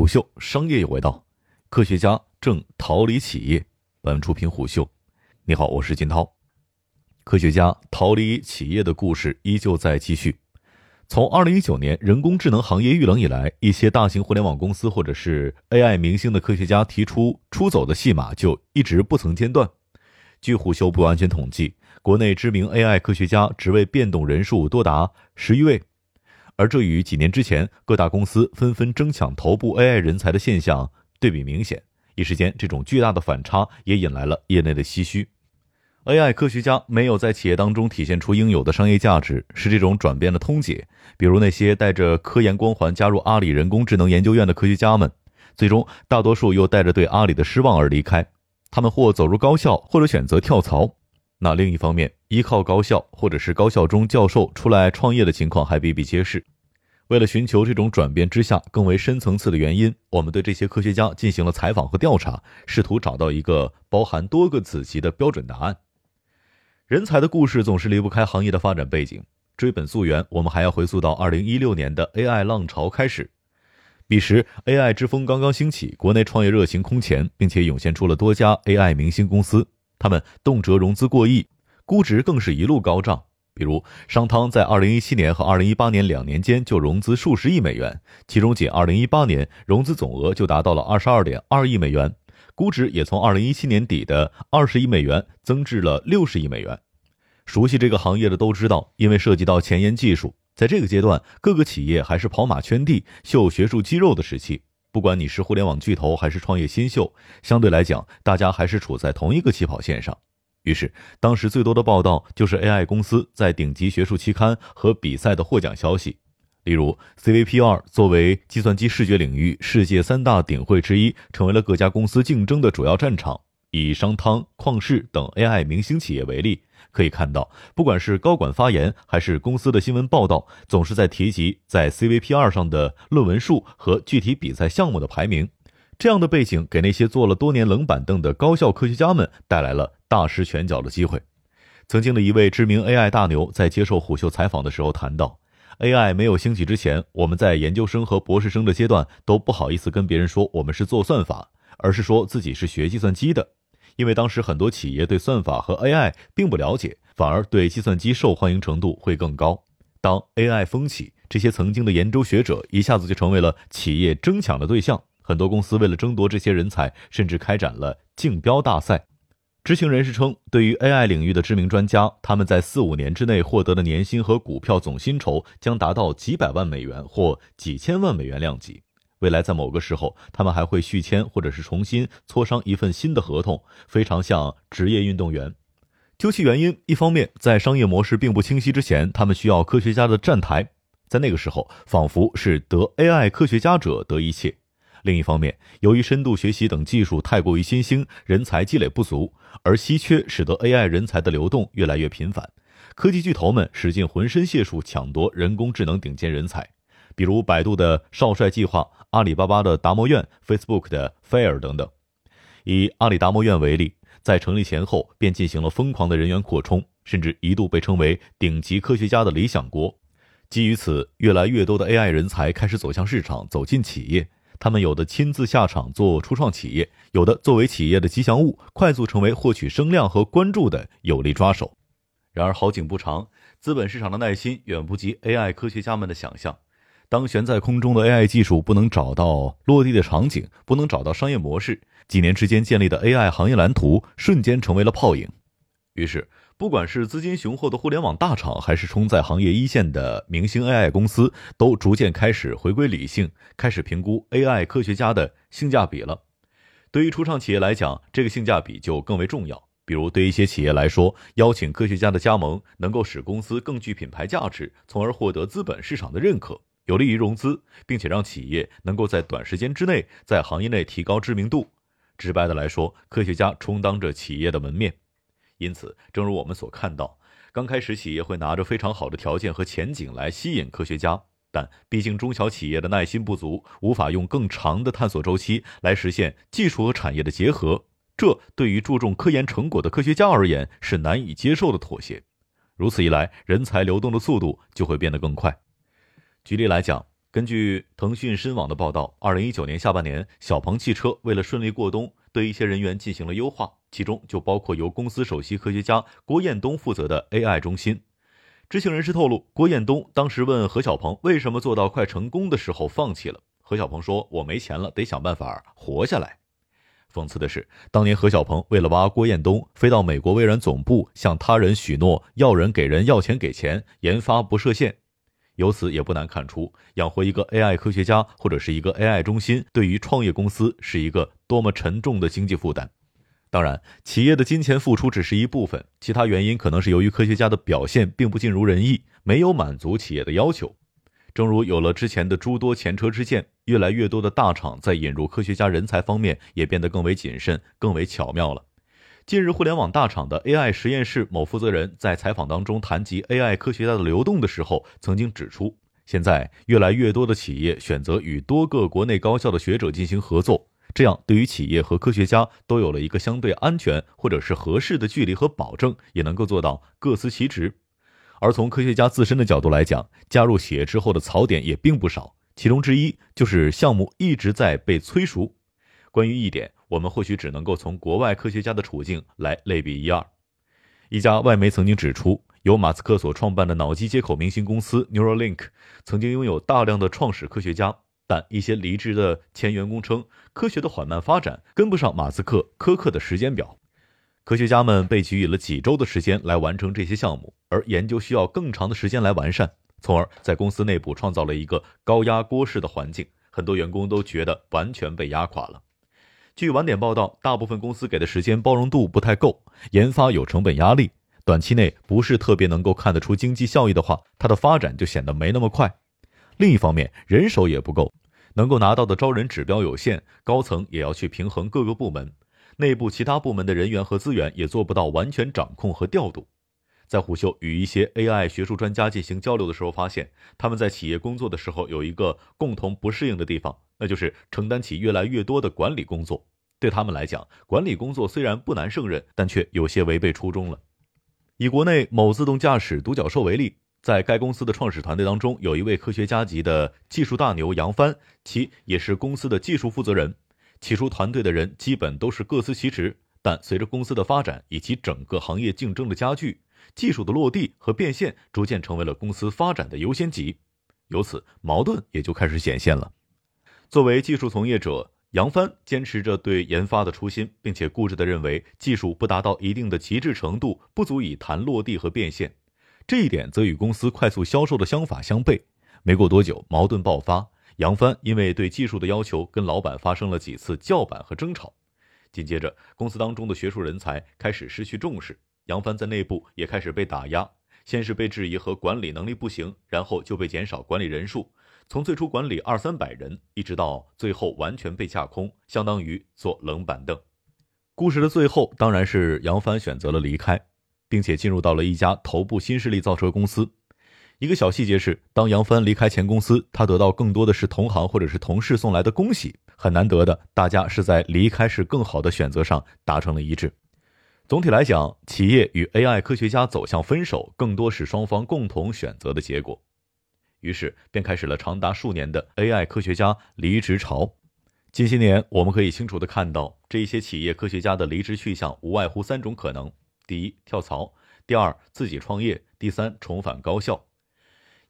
虎嗅商业有味道，科学家正逃离企业。本文出品虎嗅。你好，我是金涛。科学家逃离企业的故事依旧在继续。从2019年人工智能行业遇冷以来，一些大型互联网公司或者是 AI 明星的科学家提出出走的戏码就一直不曾间断。据虎嗅不完全统计，国内知名 AI 科学家职位变动人数多达11位。而这与几年之前各大公司纷纷争抢头部 AI 人才的现象对比明显，一时间这种巨大的反差也引来了业内的唏嘘。AI 科学家没有在企业当中体现出应有的商业价值，是这种转变的通解。比如那些带着科研光环加入阿里人工智能研究院的科学家们，最终大多数又带着对阿里的失望而离开，他们或走入高校，或者选择跳槽。那另一方面，依靠高校或者是高校中教授出来创业的情况还比比皆是。为了寻求这种转变之下更为深层次的原因，我们对这些科学家进行了采访和调查，试图找到一个包含多个子集的标准答案。人才的故事总是离不开行业的发展背景，追本溯源，我们还要回溯到2016年的 AI 浪潮开始。彼时 AI 之风刚刚兴起，国内创业热情空前，并且涌现出了多家 AI 明星公司，他们动辄融资过亿，估值更是一路高涨。比如商汤在2017年和2018年2年间就融资数十亿美元，其中仅2018年融资总额就达到了 22.2 亿美元，估值也从2017年底的20亿美元增至了60亿美元。熟悉这个行业的都知道，因为涉及到前沿技术，在这个阶段各个企业还是跑马圈地秀学术肌肉的时期。不管你是互联网巨头还是创业新秀，相对来讲大家还是处在同一个起跑线上。于是当时最多的报道就是 AI 公司在顶级学术期刊和比赛的获奖消息。例如 CVPR 作为计算机视觉领域世界3大顶会之一，成为了各家公司竞争的主要战场。以商汤、旷视等 AI 明星企业为例，可以看到不管是高管发言还是公司的新闻报道，总是在提及在 CVPR 上的论文数和具体比赛项目的排名。这样的背景给那些坐了多年冷板凳的高校科学家们带来了大施拳脚的机会。曾经的一位知名 AI 大牛在接受虎嗅采访的时候谈到， AI 没有兴起之前，我们在研究生和博士生的阶段都不好意思跟别人说我们是做算法，而是说自己是学计算机的。因为当时很多企业对算法和 AI 并不了解，反而对计算机受欢迎程度会更高。当 AI 风起，这些曾经的研究学者一下子就成为了企业争抢的对象，很多公司为了争夺这些人才，甚至开展了竞标大赛。知情人士称，对于 AI 领域的知名专家，他们在4-5年之内获得的年薪和股票总薪酬将达到几百万美元或几千万美元量级。未来在某个时候，他们还会续签或者是重新磋商一份新的合同，非常像职业运动员。究其原因，一方面在商业模式并不清晰之前，他们需要科学家的站台，在那个时候仿佛是得 AI 科学家者得一切。另一方面，由于深度学习等技术太过于新兴，人才积累不足，而稀缺使得 AI 人才的流动越来越频繁。科技巨头们使尽浑身解数抢夺人工智能顶尖人才，比如百度的少帅计划、阿里巴巴的达摩院、Facebook 的 Fair 等等。以阿里达摩院为例，在成立前后便进行了疯狂的人员扩充，甚至一度被称为顶级科学家的理想国。基于此，越来越多的 AI 人才开始走向市场，走进企业。他们有的亲自下场做初创企业，有的作为企业的吉祥物，快速成为获取声量和关注的有力抓手。然而好景不长，资本市场的耐心远不及 AI 科学家们的想象。当悬在空中的 AI 技术不能找到落地的场景，不能找到商业模式，几年之间建立的 AI 行业蓝图瞬间成为了泡影。于是不管是资金雄厚的互联网大厂，还是冲在行业一线的明星 AI 公司，都逐渐开始回归理性，开始评估 AI 科学家的性价比了。对于初创企业来讲，这个性价比就更为重要。比如对一些企业来说，邀请科学家的加盟能够使公司更具品牌价值，从而获得资本市场的认可，有利于融资，并且让企业能够在短时间之内在行业内提高知名度。直白的来说，科学家充当着企业的门面。因此正如我们所看到，刚开始企业会拿着非常好的条件和前景来吸引科学家，但毕竟中小企业的耐心不足，无法用更长的探索周期来实现技术和产业的结合，这对于注重科研成果的科学家而言是难以接受的妥协。如此一来，人才流动的速度就会变得更快。举例来讲，根据腾讯深网的报道，2019年下半年，小鹏汽车为了顺利过冬，对一些人员进行了优化，其中就包括由公司首席科学家郭彦东负责的 AI 中心。知情人士透露，郭彦东当时问何小鹏为什么做到快成功的时候放弃了，何小鹏说：“我没钱了，得想办法活下来。”讽刺的是，当年何小鹏为了挖郭彦东，飞到美国微软总部，向他人许诺要人给人，要钱给钱，研发不设限。由此也不难看出，养活一个 AI 科学家或者是一个 AI 中心，对于创业公司是一个多么沉重的经济负担。当然，企业的金钱付出只是一部分，其他原因可能是由于科学家的表现并不尽如人意，没有满足企业的要求。正如有了之前的诸多前车之鉴，越来越多的大厂在引入科学家人才方面也变得更为谨慎，更为巧妙了。近日，互联网大厂的 AI 实验室某负责人在采访当中谈及 AI 科学家的流动的时候，曾经指出，现在越来越多的企业选择与多个国内高校的学者进行合作，这样对于企业和科学家都有了一个相对安全或者是合适的距离和保证，也能够做到各司其职。而从科学家自身的角度来讲，加入企业之后的槽点也并不少，其中之一就是项目一直在被催熟。关于一点，我们或许只能够从国外科学家的处境来类比一二。一家外媒曾经指出，由马斯克所创办的脑机接口明星公司 Neuralink 曾经拥有大量的创始科学家，但一些离职的前员工称，科学的缓慢发展跟不上马斯克苛刻的时间表。科学家们被给予了几周的时间来完成这些项目，而研究需要更长的时间来完善，从而在公司内部创造了一个高压锅式的环境，很多员工都觉得完全被压垮了。据晚点报道，大部分公司给的时间包容度不太够，研发有成本压力，短期内不是特别能够看得出经济效益的话，它的发展就显得没那么快。另一方面，人手也不够，能够拿到的招人指标有限，高层也要去平衡各个部门，内部其他部门的人员和资源也做不到完全掌控和调度。在虎嗅与一些 AI 学术专家进行交流的时候发现，他们在企业工作的时候有一个共同不适应的地方，那就是承担起越来越多的管理工作。对他们来讲，管理工作虽然不难胜任，但却有些违背初衷了。以国内某自动驾驶独角兽为例，在该公司的创始团队当中，有一位科学家级的技术大牛杨帆，其也是公司的技术负责人。起初团队的人基本都是各司其职，但随着公司的发展以及整个行业竞争的加剧，技术的落地和变现逐渐成为了公司发展的优先级，由此矛盾也就开始显现了。作为技术从业者，杨帆坚持着对研发的初心，并且固执地认为技术不达到一定的极致程度，不足以谈落地和变现，这一点则与公司快速销售的想法相悖。没过多久，矛盾爆发，杨帆因为对技术的要求跟老板发生了几次叫板和争吵，紧接着公司当中的学术人才开始失去重视，杨帆在内部也开始被打压，先是被质疑和管理能力不行，然后就被减少管理人数，从最初管理200-300人，一直到最后完全被架空，相当于坐冷板凳。故事的最后，当然是杨帆选择了离开，并且进入到了一家头部新势力造车公司。一个小细节是，当杨帆离开前公司，他得到更多的是同行或者是同事送来的恭喜，很难得的，大家是在离开是更好的选择上达成了一致。总体来讲，企业与 AI 科学家走向分手，更多是双方共同选择的结果。于是便开始了长达数年的 AI 科学家离职潮。近些年，我们可以清楚地看到，这些企业科学家的离职去向无外乎三种可能：第一，跳槽；第二，自己创业；第三，重返高校。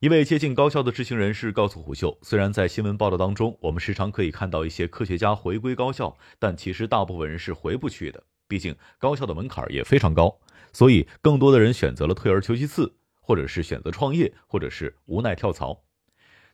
一位接近高校的知情人士告诉虎嗅，虽然在新闻报道当中，我们时常可以看到一些科学家回归高校，但其实大部分人是回不去的，毕竟高校的门槛也非常高，所以更多的人选择了退而求其次，或者是选择创业，或者是无奈跳槽。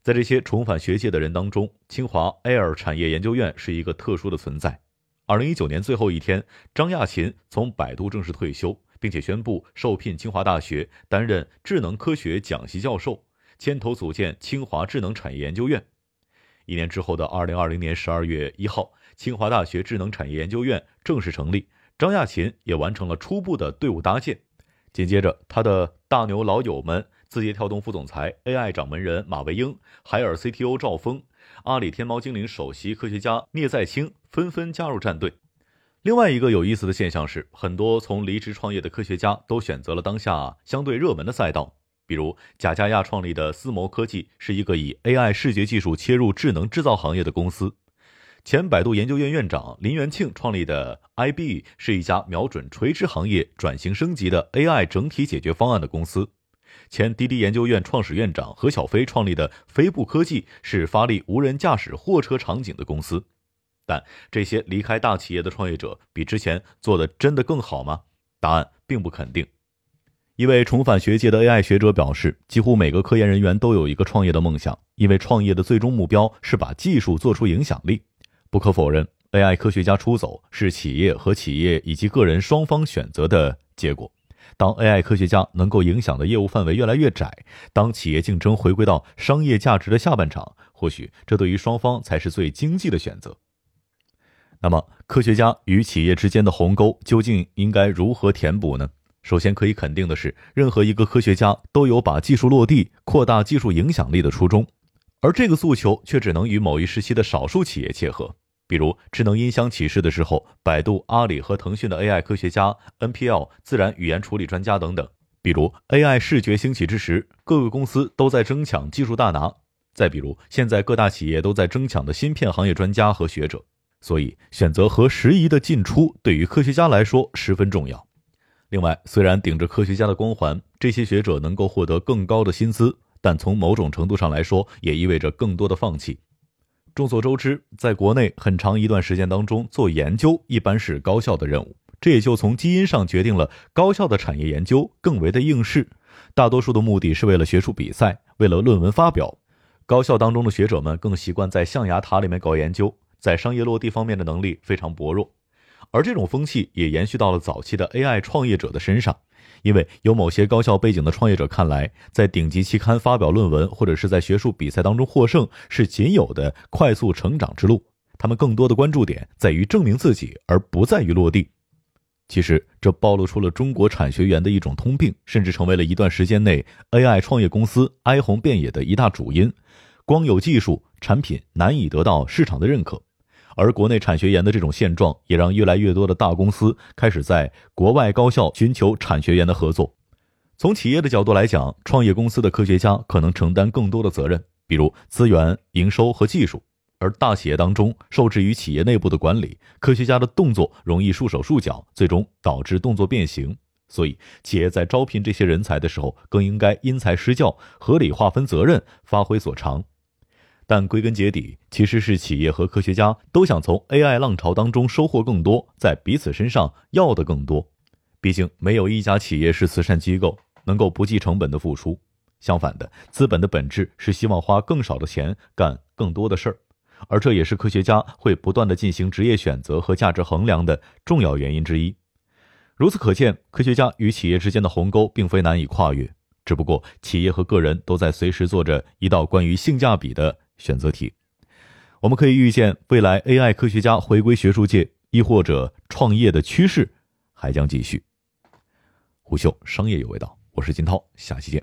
在这些重返学界的人当中，清华 Air 产业研究院是一个特殊的存在。2019年最后一天，张亚勤从百度正式退休，并且宣布受聘清华大学，担任智能科学讲席教授，牵头组建清华智能产业研究院。一年之后的2020年12月1号，清华大学智能产业研究院正式成立，张亚勤也完成了初步的队伍搭建。紧接着，他的大牛老友们，字节跳动副总裁 AI 掌门人马维英、海尔 CTO 赵峰、阿里天猫精灵首席科学家聂在清纷纷加入战队。另外一个有意思的现象是，很多从离职创业的科学家都选择了当下相对热门的赛道，比如贾家亚创立的思谋科技是一个以 AI 视觉技术切入智能制造行业的公司，前百度研究院院长林元庆创立的 IB 是一家瞄准垂直行业转型升级的 AI 整体解决方案的公司，前滴滴研究院创始院长何小飞创立的飞步科技是发力无人驾驶货车场景的公司。但这些离开大企业的创业者比之前做的真的更好吗？答案并不肯定。一位重返学界的 AI 学者表示，几乎每个科研人员都有一个创业的梦想，因为创业的最终目标是把技术做出影响力。不可否认， AI 科学家出走是企业和企业以及个人双方选择的结果。当 AI 科学家能够影响的业务范围越来越窄，当企业竞争回归到商业价值的下半场，或许这对于双方才是最经济的选择。那么，科学家与企业之间的鸿沟究竟应该如何填补呢？首先可以肯定的是，任何一个科学家都有把技术落地、扩大技术影响力的初衷，而这个诉求却只能与某一时期的少数企业切合。比如智能音箱起势的时候，百度、阿里和腾讯的 AI 科学家、NPL 自然语言处理专家等等。比如 AI 视觉兴起之时，各个公司都在争抢技术大拿。再比如现在各大企业都在争抢的芯片行业专家和学者。所以选择和时宜的进出对于科学家来说十分重要。另外，虽然顶着科学家的光环，这些学者能够获得更高的薪资，但从某种程度上来说，也意味着更多的放弃。众所周知，在国内很长一段时间当中，做研究一般是高校的任务，这也就从基因上决定了高校的产业研究更为的应试，大多数的目的是为了学术比赛，为了论文发表。高校当中的学者们更习惯在象牙塔里面搞研究，在商业落地方面的能力非常薄弱。而这种风气也延续到了早期的 AI 创业者的身上，因为有某些高校背景的创业者看来，在顶级期刊发表论文或者是在学术比赛当中获胜是仅有的快速成长之路，他们更多的关注点在于证明自己，而不在于落地。其实这暴露出了中国产学研的一种通病，甚至成为了一段时间内 AI 创业公司哀鸿遍野的一大主因，光有技术，产品难以得到市场的认可。而国内产学研的这种现状，也让越来越多的大公司开始在国外高校寻求产学研的合作。从企业的角度来讲，创业公司的科学家可能承担更多的责任，比如资源、营收和技术。而大企业当中，受制于企业内部的管理，科学家的动作容易束手束脚，最终导致动作变形。所以，企业在招聘这些人才的时候，更应该因材施教，合理划分责任，发挥所长。但归根结底，其实是企业和科学家都想从 AI 浪潮当中收获更多，在彼此身上要的更多。毕竟没有一家企业是慈善机构，能够不计成本的付出。相反的，资本的本质是希望花更少的钱干更多的事儿，而这也是科学家会不断地进行职业选择和价值衡量的重要原因之一。如此可见，科学家与企业之间的鸿沟并非难以跨越，只不过企业和个人都在随时做着一道关于性价比的选择题。我们可以预见，未来 AI 科学家回归学术界，亦或者创业的趋势还将继续。虎嗅商业有味道，我是金涛，下期见。